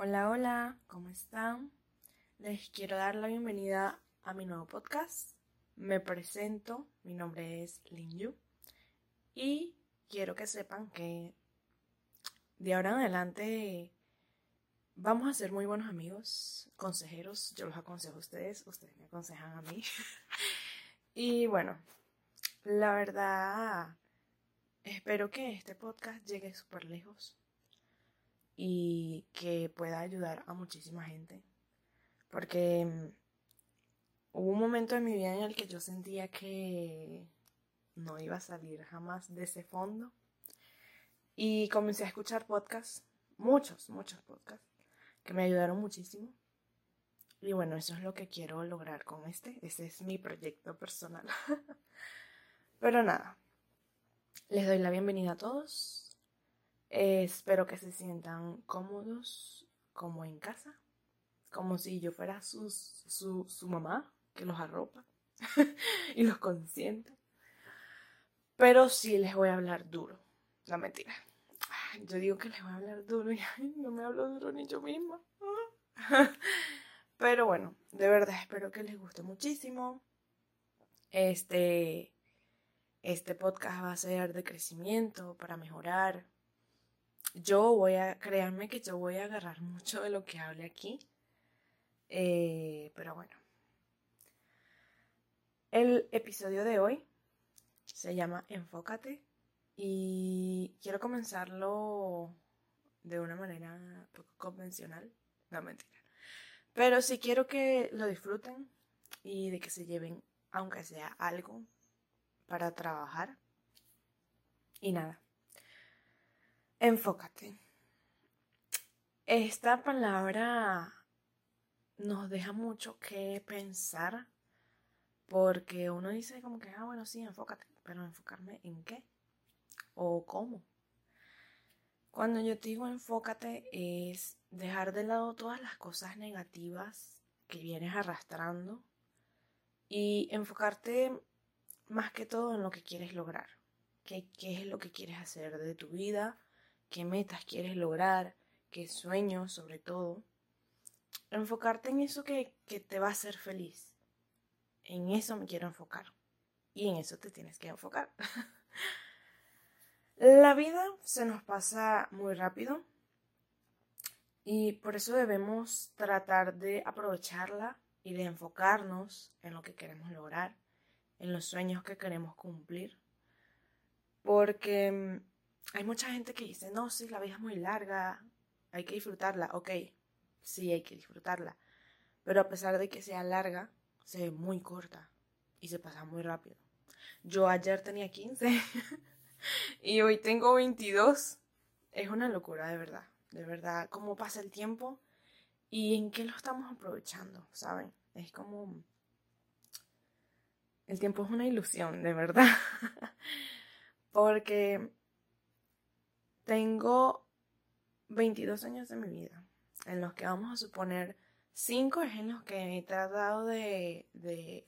Hola, hola, ¿cómo están? Les quiero dar la bienvenida a mi nuevo podcast. Me presento, mi nombre es Lin Yu y quiero que sepan que de ahora en adelante vamos a ser muy buenos amigos, consejeros. Yo los aconsejo a ustedes, ustedes me aconsejan a mí. Y bueno, la verdad, espero que este podcast llegue súper lejos y que pueda ayudar a muchísima gente, porque hubo un momento en mi vida en el que yo sentía que no iba a salir jamás de ese fondo, y comencé a escuchar podcasts, muchos podcasts, que me ayudaron muchísimo, y bueno, eso es lo que quiero lograr con ese es mi proyecto personal. Pero nada, les doy la bienvenida a todos. Espero que se sientan cómodos, como en casa, como si yo fuera su mamá, que los arropa y los consiente. Pero sí les voy a hablar duro, no, mentira. Yo digo que les voy a hablar duro y no me hablo duro ni yo misma. Pero bueno, de verdad espero que les guste muchísimo. Este podcast va a ser de crecimiento, para mejorar. Créanme que yo voy a agarrar mucho de lo que hable aquí, pero bueno. El episodio de hoy se llama Enfócate y quiero comenzarlo de una manera poco convencional, no, mentira. Pero sí quiero que lo disfruten y de que se lleven, aunque sea algo, para trabajar y nada. Enfócate. Esta palabra nos deja mucho que pensar, porque uno dice como que, bueno, sí, enfócate, pero ¿enfocarme en qué? ¿O cómo? Cuando yo te digo enfócate, es dejar de lado todas las cosas negativas que vienes arrastrando y enfocarte más que todo en lo que quieres lograr. ¿Qué es lo que quieres hacer de tu vida? ¿Qué metas quieres lograr? ¿Qué sueños, sobre todo? Enfocarte en eso que te va a hacer feliz. En eso me quiero enfocar. Y en eso te tienes que enfocar. La vida se nos pasa muy rápido. Y por eso debemos tratar de aprovecharla y de enfocarnos en lo que queremos lograr, en los sueños que queremos cumplir. Porque hay mucha gente que dice, no, sí, la vida es muy larga, hay que disfrutarla. Ok, sí, hay que disfrutarla. Pero a pesar de que sea larga, se ve muy corta y se pasa muy rápido. Yo ayer tenía 15 y hoy tengo 22. Es una locura, de verdad. De verdad, cómo pasa el tiempo y en qué lo estamos aprovechando, ¿saben? Es como... el tiempo es una ilusión, de verdad. Porque... tengo 22 años de mi vida, en los que vamos a suponer 5 es en los que he tratado de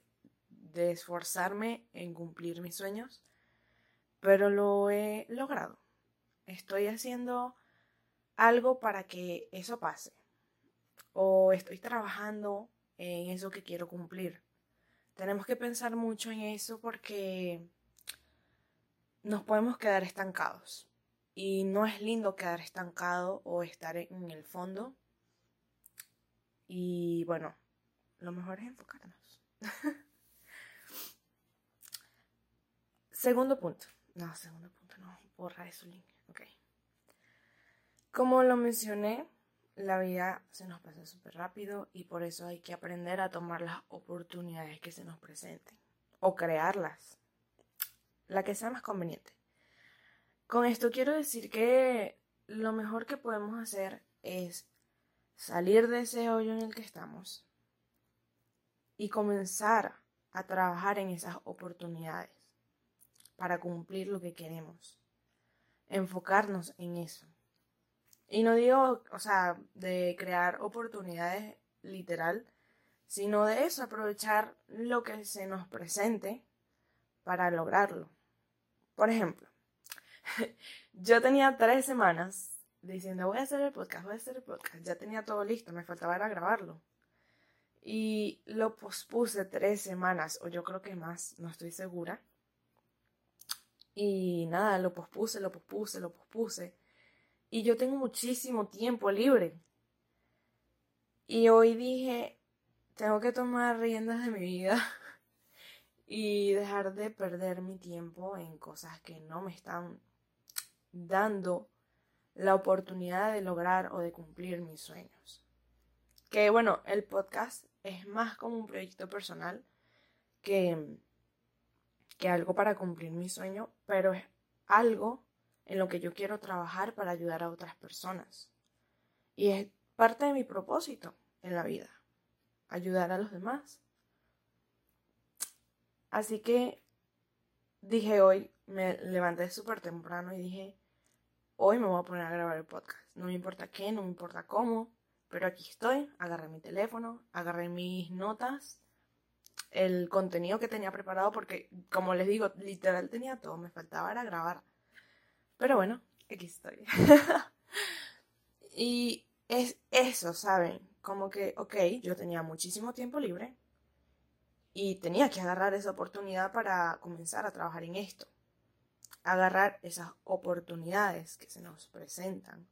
esforzarme en cumplir mis sueños, pero lo he logrado. Estoy haciendo algo para que eso pase, o estoy trabajando en eso que quiero cumplir. Tenemos que pensar mucho en eso porque nos podemos quedar estancados. Y no es lindo quedar estancado o estar en el fondo. Y bueno, lo mejor es enfocarnos. Segundo punto, no, borra eso, link. Ok. Como lo mencioné, la vida se nos pasa súper rápido y por eso hay que aprender a tomar las oportunidades que se nos presenten. O crearlas. La que sea más conveniente. Con esto quiero decir que lo mejor que podemos hacer es salir de ese hoyo en el que estamos y comenzar a trabajar en esas oportunidades para cumplir lo que queremos. Enfocarnos en eso. Y no digo, o sea, de crear oportunidades literal, sino de eso, aprovechar lo que se nos presente para lograrlo. Por ejemplo, yo tenía 3 semanas diciendo, voy a hacer el podcast, ya tenía todo listo, me faltaba era grabarlo. Y lo pospuse 3 semanas, o yo creo que más, no estoy segura. Y nada, lo pospuse. Y yo tengo muchísimo tiempo libre. Y hoy dije, tengo que tomar riendas de mi vida y dejar de perder mi tiempo en cosas que no me están dando la oportunidad de lograr o de cumplir mis sueños. Que bueno, el podcast es más como un proyecto personal que algo para cumplir mi sueño, pero es algo en lo que yo quiero trabajar para ayudar a otras personas. Y es parte de mi propósito en la vida, ayudar a los demás. Así que dije hoy, me levanté súper temprano y dije, hoy me voy a poner a grabar el podcast. No me importa qué, no me importa cómo, pero aquí estoy, agarré mi teléfono, agarré mis notas, el contenido que tenía preparado, porque como les digo, literal tenía todo, me faltaba era grabar. Pero bueno, aquí estoy. Y es eso, ¿saben? Como que, ok, yo tenía muchísimo tiempo libre y tenía que agarrar esa oportunidad para comenzar a trabajar en esto. Agarrar esas oportunidades que se nos presentan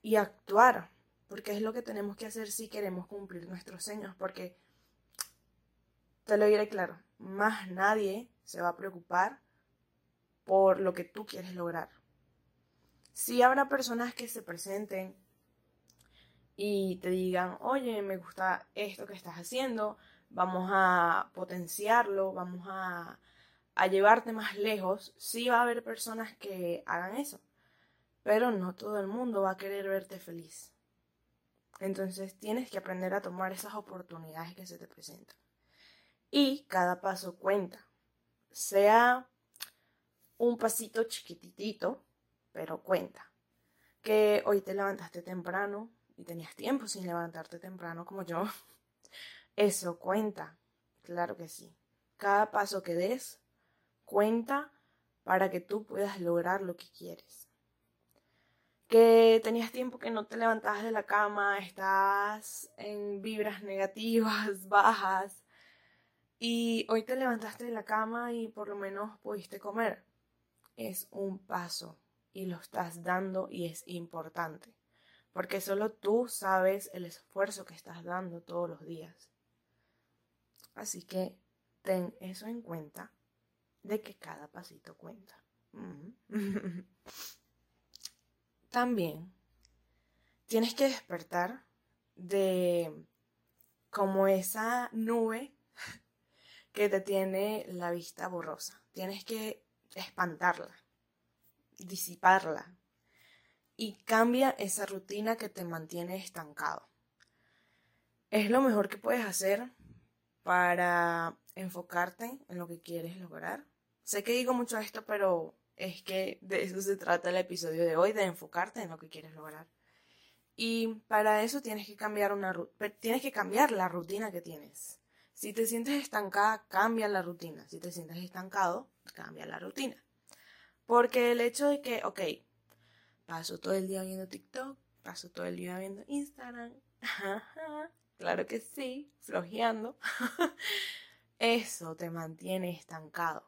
y actuar, porque es lo que tenemos que hacer si queremos cumplir nuestros sueños, porque, te lo diré claro, más nadie se va a preocupar por lo que tú quieres lograr. Sí habrá personas que se presenten y te digan, oye, me gusta esto que estás haciendo, vamos a potenciarlo, vamos a llevarte más lejos. Sí va a haber personas que hagan eso, pero no todo el mundo va a querer verte feliz. Entonces tienes que aprender a tomar esas oportunidades que se te presentan. Y cada paso cuenta, sea un pasito chiquitito, pero cuenta. Que hoy te levantaste temprano y tenías tiempo sin levantarte temprano como yo. Eso cuenta, claro que sí. Cada paso que des cuenta para que tú puedas lograr lo que quieres. Que tenías tiempo que no te levantabas de la cama, estás en vibras negativas, bajas, y hoy te levantaste de la cama y por lo menos pudiste comer. Es un paso y lo estás dando y es importante, porque solo tú sabes el esfuerzo que estás dando todos los días. Así que ten eso en cuenta, de que cada pasito cuenta. También tienes que despertar de como esa nube que te tiene la vista borrosa. Tienes que espantarla, disiparla, y cambia esa rutina que te mantiene estancado. Es lo mejor que puedes hacer para enfocarte en lo que quieres lograr. Sé que digo mucho esto, pero es que de eso se trata el episodio de hoy, de enfocarte en lo que quieres lograr. Y para eso tienes que cambiar la rutina que tienes. Si te sientes estancada, cambia la rutina. Si te sientes estancado, cambia la rutina. Porque el hecho de que, ok, paso todo el día viendo TikTok, paso todo el día viendo Instagram, claro que sí, flojeando, eso te mantiene estancado.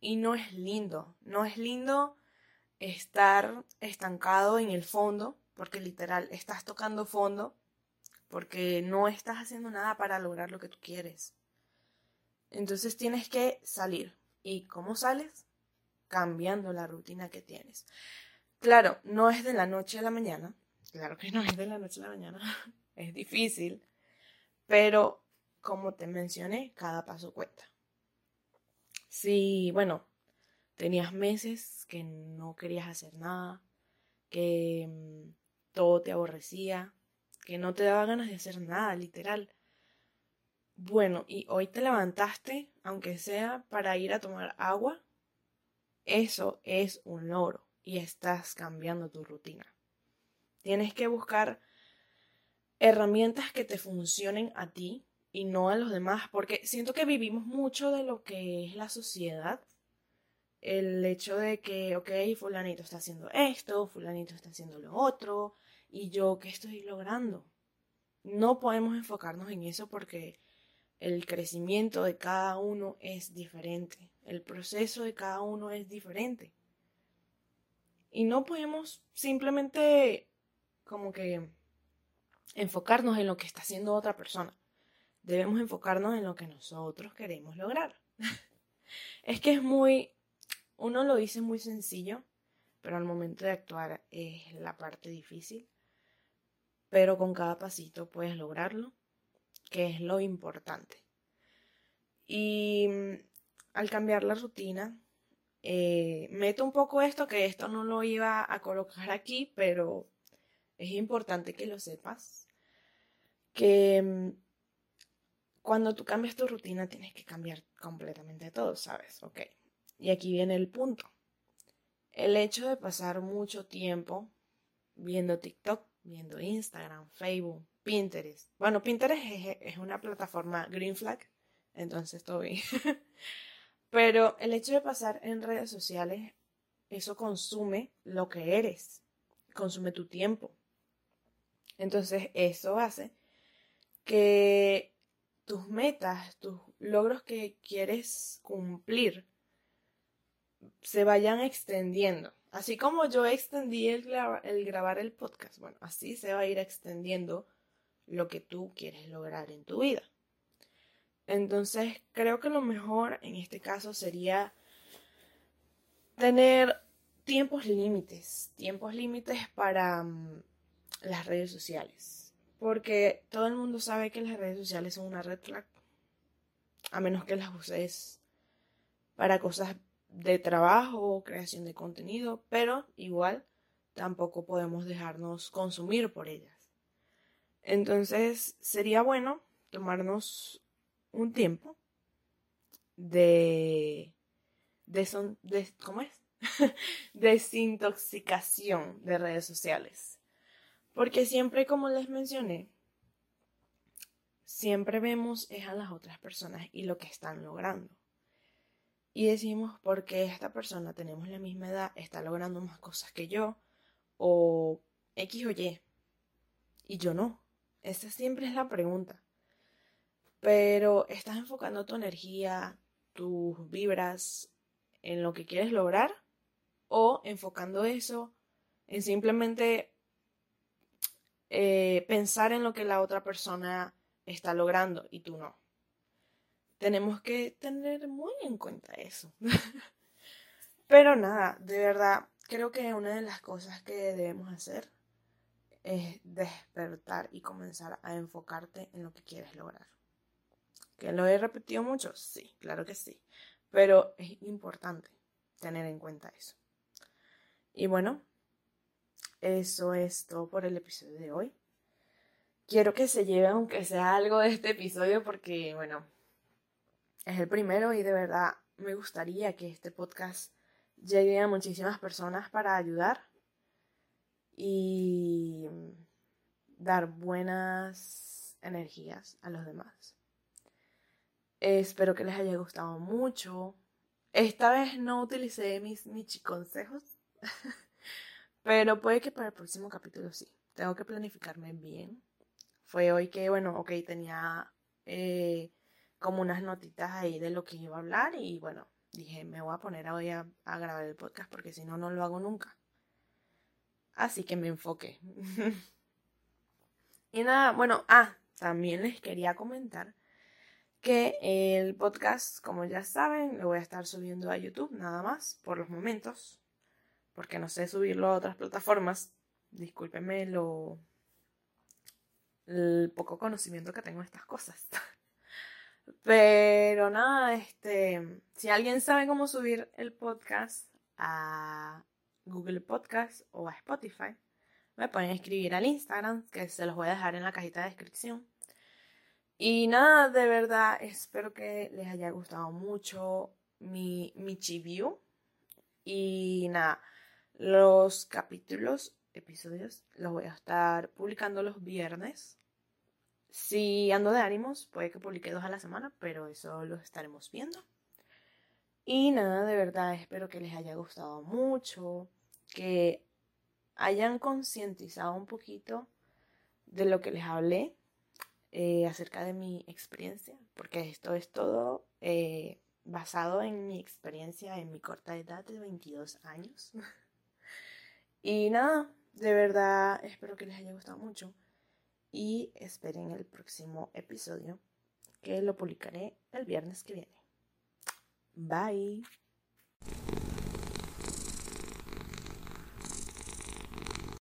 Y no es lindo, no es lindo estar estancado en el fondo, porque literal estás tocando fondo, porque no estás haciendo nada para lograr lo que tú quieres. Entonces tienes que salir. ¿Y cómo sales? Cambiando la rutina que tienes. Claro, no es de la noche a la mañana. Claro que no es de la noche a la mañana. Es difícil. Pero, como te mencioné, cada paso cuenta. Si, bueno, tenías meses que no querías hacer nada, que todo te aborrecía, que no te daba ganas de hacer nada, literal. Bueno, y hoy te levantaste, aunque sea para ir a tomar agua, eso es un logro y estás cambiando tu rutina. Tienes que buscar herramientas que te funcionen a ti y no a los demás, porque siento que vivimos mucho de lo que es la sociedad el hecho de que, ok, fulanito está haciendo esto, fulanito está haciendo lo otro, y yo, ¿qué estoy logrando? No podemos enfocarnos en eso porque el crecimiento de cada uno es diferente, el proceso de cada uno es diferente. Y no podemos simplemente como que enfocarnos en lo que está haciendo otra persona. Debemos enfocarnos en lo que nosotros queremos lograr. Es que es muy... Uno lo dice muy sencillo, pero al momento de actuar es la parte difícil. Pero con cada pasito puedes lograrlo, que es lo importante. Y al cambiar la rutina... meto un poco esto, que esto no lo iba a colocar aquí, pero es importante que lo sepas, que cuando tú cambias tu rutina tienes que cambiar completamente todo, ¿sabes? Ok, y aquí viene el punto. El hecho de pasar mucho tiempo viendo TikTok, viendo Instagram, Facebook, Pinterest. Bueno, Pinterest es una plataforma green flag, entonces todo bien. Pero el hecho de pasar en redes sociales, eso consume lo que eres, consume tu tiempo. Entonces eso hace que tus metas, tus logros que quieres cumplir, se vayan extendiendo. Así como yo extendí el grabar el podcast, bueno, así se va a ir extendiendo lo que tú quieres lograr en tu vida. Entonces, creo que lo mejor en este caso sería tener tiempos límites para las redes sociales. Porque todo el mundo sabe que las redes sociales son una red flag, a menos que las uses para cosas de trabajo, creación de contenido, pero igual tampoco podemos dejarnos consumir por ellas. Entonces, sería bueno tomarnos un tiempo desintoxicación de redes sociales. Porque siempre, como les mencioné, siempre vemos es a las otras personas y lo que están logrando. Y decimos, ¿por qué esta persona, tenemos la misma edad, está logrando más cosas que yo? O X o Y. Y yo no. Esa siempre es la pregunta. Pero estás enfocando tu energía, tus vibras en lo que quieres lograr, o enfocando eso en simplemente pensar en lo que la otra persona está logrando y tú no. Tenemos que tener muy en cuenta eso. Pero nada, de verdad, creo que una de las cosas que debemos hacer es despertar y comenzar a enfocarte en lo que quieres lograr. ¿Que lo he repetido mucho? Sí, claro que sí. Pero es importante tener en cuenta eso. Y bueno, eso es todo por el episodio de hoy. Quiero que se lleve aunque sea algo de este episodio porque, bueno, es el primero y de verdad me gustaría que este podcast llegue a muchísimas personas para ayudar y dar buenas energías a los demás. Espero que les haya gustado mucho. Esta vez no utilicé mis consejos, pero puede que para el próximo capítulo sí. Tengo que planificarme bien. Fue hoy que, bueno, ok, tenía como unas notitas ahí de lo que iba a hablar y bueno, dije, me voy a poner hoy a grabar el podcast porque si no, no lo hago nunca. Así que me enfoqué. Y nada, bueno, también les quería comentar que el podcast, como ya saben, lo voy a estar subiendo a YouTube nada más por los momentos, porque no sé subirlo a otras plataformas. Discúlpenme el poco conocimiento que tengo de estas cosas. Pero nada, si alguien sabe cómo subir el podcast a Google Podcast o a Spotify, me pueden escribir al Instagram, que se los voy a dejar en la cajita de descripción. Y nada, de verdad, espero que les haya gustado mucho mi chibiu. Y nada, los capítulos, episodios, los voy a estar publicando los viernes. Si ando de ánimos, puede que publique 2 a la semana, pero eso los estaremos viendo. Y nada, de verdad, espero que les haya gustado mucho, que hayan concientizado un poquito de lo que les hablé acerca de mi experiencia, porque esto es todo basado en mi experiencia en mi corta edad de 22 años. Y nada, de verdad, espero que les haya gustado mucho y esperen el próximo episodio, que lo publicaré el viernes que viene. Bye.